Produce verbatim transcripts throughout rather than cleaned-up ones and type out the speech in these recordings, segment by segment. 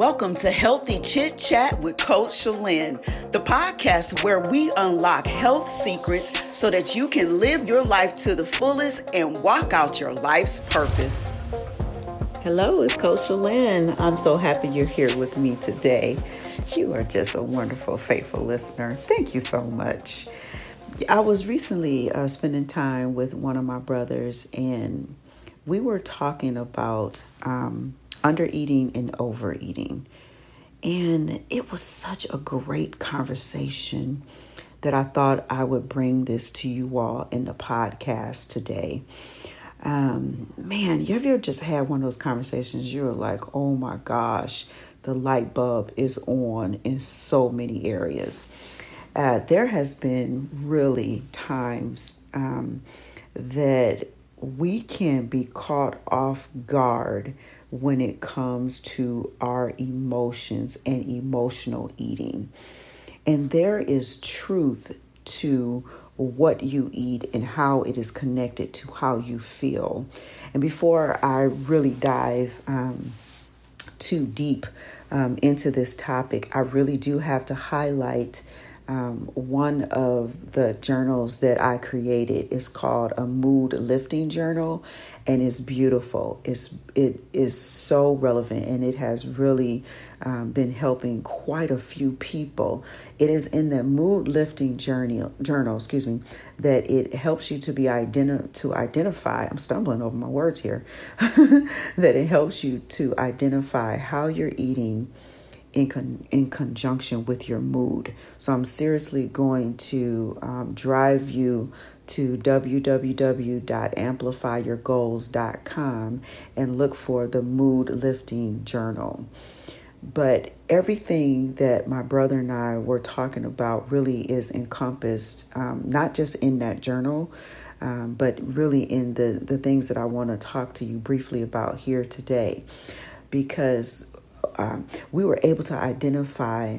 Welcome to Healthy Chit Chat with Coach Chalene, the podcast where we unlock health secrets so that you can live your life to the fullest and walk out your life's purpose. Hello, it's Coach Chalene. I'm so happy you're here with me today. You are just a wonderful, faithful listener. Thank you so much. I was recently uh, spending time with one of my brothers, and we were talking about um, undereating and overeating. And it was such a great conversation that I thought I would bring this to you all in the podcast today. Um, man, you ever just had one of those conversations? You're like, oh my gosh, the light bulb is on in so many areas. Uh, there has been really times um, that we can be caught off guard when it comes to our emotions and emotional eating. And there is truth to what you eat and how it is connected to how you feel. And before I really dive um, too deep um, into this topic, I really do have to highlight Um, one of the journals that I created. Is called a mood lifting journal, and it's beautiful. It's it is so relevant, and it has really um, been helping quite a few people. It is in the mood lifting journal journal, excuse me, that it helps you to be identi- to identify. I'm stumbling over my words here. That it helps you to identify how you're eating in con- in conjunction with your mood. So I'm seriously going to um, drive you to w w w dot amplify your goals dot com and look for the mood lifting journal. But everything that my brother and I were talking about really is encompassed, um, not just in that journal, um, but really in the, the things that I want to talk to you briefly about here today, because Um, we were able to identify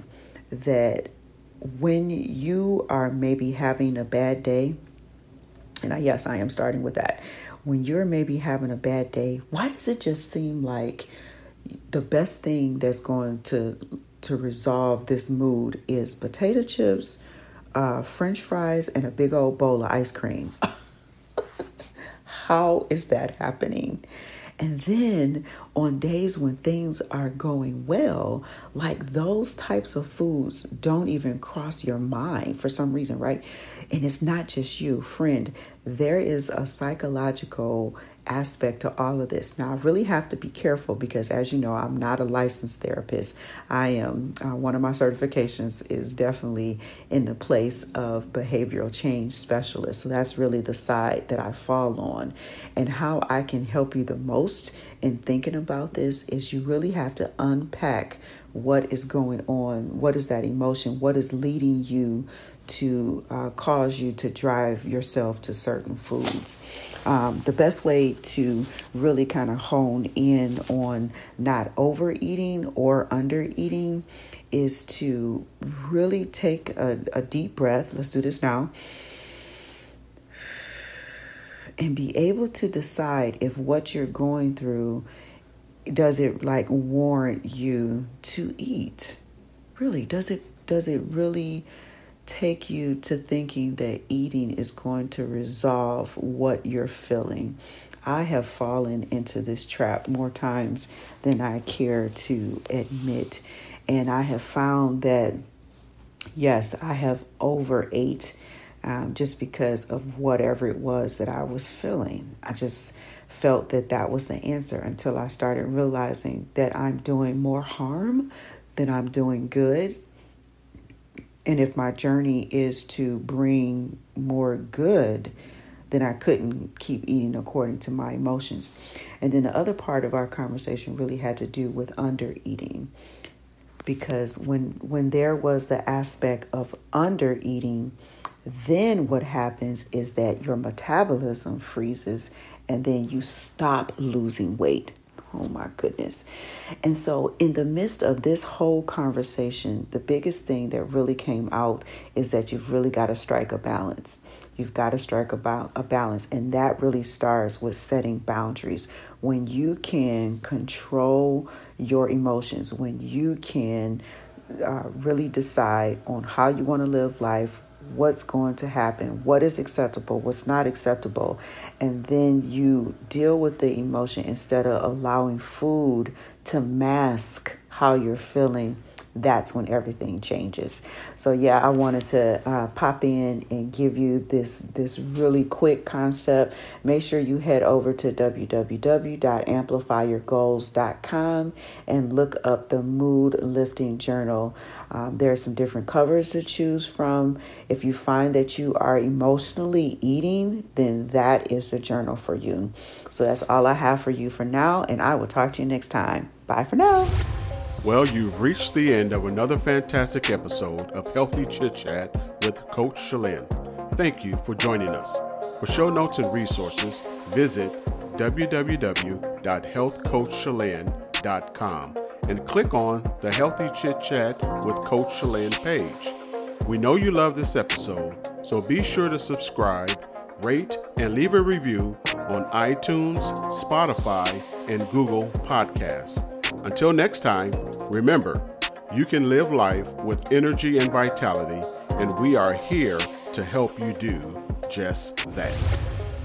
that when you are maybe having a bad day, and I, yes, I am starting with that. When you're maybe having a bad day, why does it just seem like the best thing that's going to to resolve this mood is potato chips, uh, French fries, and a big old bowl of ice cream? How is that happening? And then on days when things are going well, like those types of foods don't even cross your mind for some reason, right? And it's not just you, friend. There is a psychological aspect to all of this. Now, I really have to be careful because, as you know, I'm not a licensed therapist. I am uh, one of my certifications is definitely in the place of behavioral change specialist. So that's really the side that I fall on. And how I can help you the most in thinking about this is you really have to unpack what is going on. What is that emotion? What is leading you to uh, cause you to drive yourself to certain foods? Um, the best way to really kind of hone in on not overeating or undereating is to really take a, a deep breath. Let's do this now. And be able to decide if what you're going through, does it like warrant you to eat? Really, does it, does it really take you to thinking that eating is going to resolve what you're feeling? I have fallen into this trap more times than I care to admit. And I have found that, yes, I have overate um, just because of whatever it was that I was feeling. I just felt that that was the answer until I started realizing that I'm doing more harm than I'm doing good. And if my journey is to bring more good, then I couldn't keep eating according to my emotions. And then the other part of our conversation really had to do with undereating. Because when when there was the aspect of undereating, then what happens is that your metabolism freezes and then you stop losing weight. Oh my goodness. And so in the midst of this whole conversation, the biggest thing that really came out is that you've really got to strike a balance. You've got to strike about a balance. And that really starts with setting boundaries. When you can control your emotions, when you can uh, really decide on how you want to live life, what's going to happen, what is acceptable, what's not acceptable, and then you deal with the emotion instead of allowing food to mask how you're feeling, that's when everything changes. So yeah, I wanted to uh, pop in and give you this this really quick concept. Make sure you head over to w w w dot amplify your goals dot com and look up the Mood Lifting Journal. Um, there are some different covers to choose from. If you find that you are emotionally eating, then that is the journal for you. So that's all I have for you for now, and I will talk to you next time. Bye for now. Well, you've reached the end of another fantastic episode of Healthy Chit Chat with Coach Chalene. Thank you for joining us. For show notes and resources, visit w w w dot health coach chalene dot com and click on the Healthy Chit Chat with Coach Chalene page. We know you love this episode, so be sure to subscribe, rate, and leave a review on iTunes, Spotify, and Google Podcasts. Until next time, remember, you can live life with energy and vitality, and we are here to help you do just that.